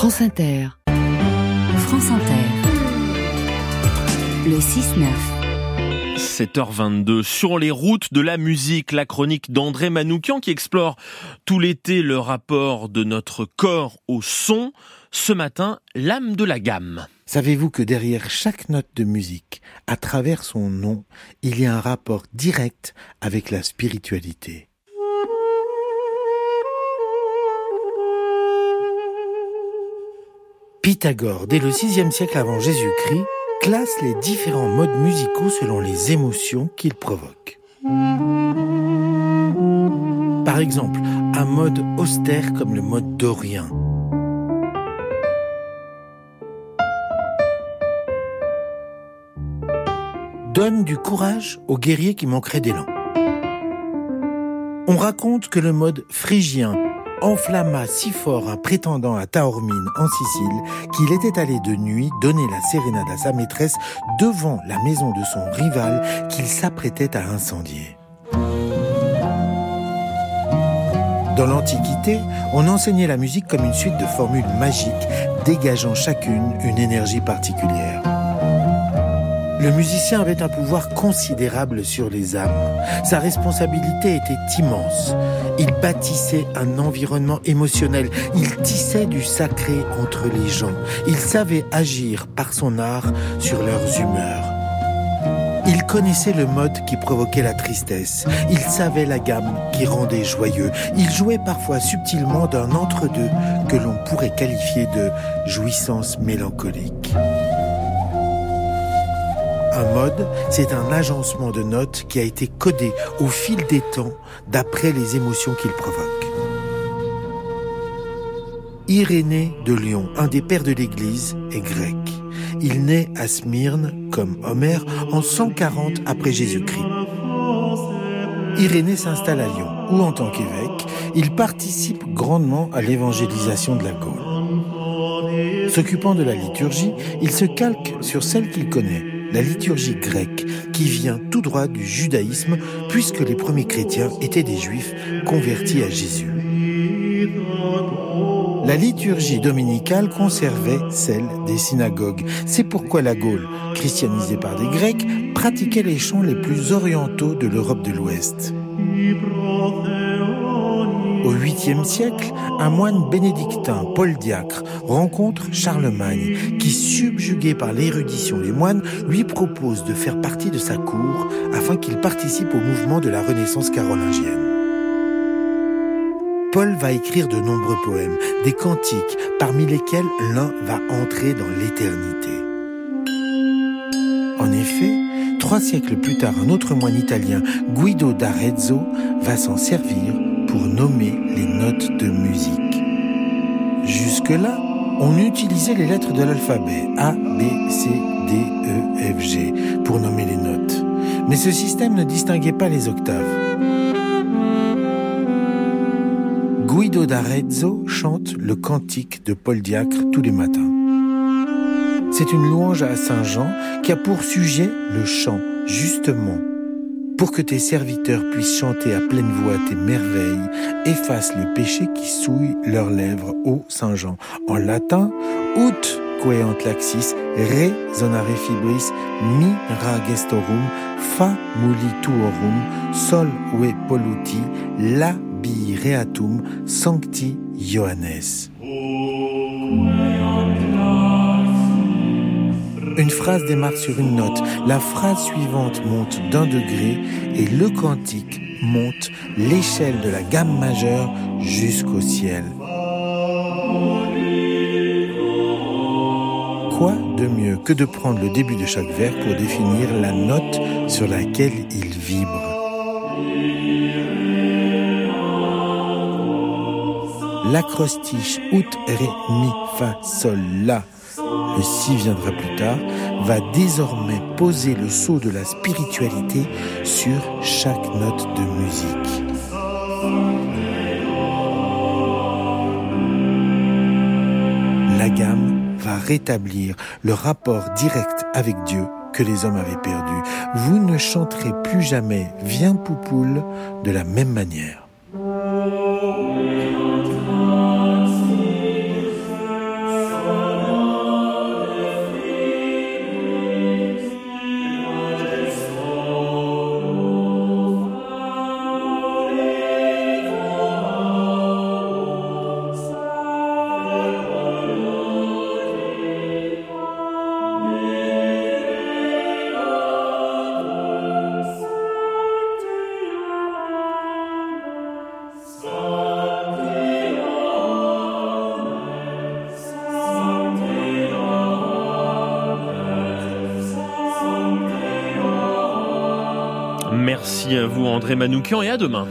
France Inter. Le 6-9. 7h22, sur les routes de la musique, la chronique d'André Manoukian qui explore tout l'été le rapport de notre corps au son. Ce matin, l'âme de la gamme. Savez-vous que derrière chaque note de musique, à travers son nom, il y a un rapport direct avec la spiritualité ? Pythagore, dès le 6e siècle avant Jésus-Christ, classe les différents modes musicaux selon les émotions qu'ils provoquent. Par exemple, un mode austère comme le mode dorien. Donne du courage aux guerriers qui manqueraient d'élan. On raconte que le mode phrygien enflamma si fort un prétendant à Taormine, en Sicile, qu'il était allé de nuit donner la sérénade à sa maîtresse devant la maison de son rival qu'il s'apprêtait à incendier. Dans l'Antiquité, on enseignait la musique comme une suite de formules magiques, dégageant chacune une énergie particulière. Le musicien avait un pouvoir considérable sur les âmes. Sa responsabilité était immense. Il bâtissait un environnement émotionnel. Il tissait du sacré entre les gens. Il savait agir par son art sur leurs humeurs. Il connaissait le mode qui provoquait la tristesse. Il savait la gamme qui rendait joyeux. Il jouait parfois subtilement d'un entre-deux que l'on pourrait qualifier de jouissance mélancolique. Un mode, c'est un agencement de notes qui a été codé au fil des temps d'après les émotions qu'il provoque. Irénée de Lyon, un des pères de l'Église, est grec. Il naît à Smyrne, comme Homère, en 140 après Jésus-Christ. Irénée s'installe à Lyon, où en tant qu'évêque, il participe grandement à l'évangélisation de la Gaule. S'occupant de la liturgie, il se calque sur celle qu'il connaît. La liturgie grecque, qui vient tout droit du judaïsme, puisque les premiers chrétiens étaient des juifs convertis à Jésus. La liturgie dominicale conservait celle des synagogues. C'est pourquoi la Gaule, christianisée par des Grecs, pratiquait les chants les plus orientaux de l'Europe de l'Ouest. Au 8e siècle, un moine bénédictin, Paul Diacre, rencontre Charlemagne, qui, subjugué par l'érudition des moines, lui propose de faire partie de sa cour afin qu'il participe au mouvement de la Renaissance carolingienne. Paul va écrire de nombreux poèmes, des cantiques, parmi lesquels l'un va entrer dans l'éternité. En effet, 3 siècles plus tard, un autre moine italien, Guido d'Arezzo, va s'en servir pour nommer les notes de musique. Jusque-là, on utilisait les lettres de l'alphabet, A, B, C, D, E, F, G, pour nommer les notes. Mais ce système ne distinguait pas les octaves. Guido d'Arezzo chante le cantique de Paul Diacre tous les matins. C'est une louange à Saint-Jean qui a pour sujet le chant, justement. Pour que tes serviteurs puissent chanter à pleine voix tes merveilles, efface le péché qui souille leurs lèvres, ô Saint-Jean. En latin, ut queant laxis, resonare fibris, mira gestorum, famulituorum, sol ve polluti, labi reatum, sancti Johannes. Une phrase démarre sur une note, la phrase suivante monte d'1 degré et le cantique monte l'échelle de la gamme majeure jusqu'au ciel. Quoi de mieux que de prendre le début de chaque vers pour définir la note sur laquelle il vibre ? L'acrostiche ut ré mi fa sol la. Le 6 viendra plus tard, va désormais poser le sceau de la spiritualité sur chaque note de musique. La gamme va rétablir le rapport direct avec Dieu que les hommes avaient perdu. Vous ne chanterez plus jamais « Viens Poupoule » de la même manière. Merci à vous André Manoukian et à demain.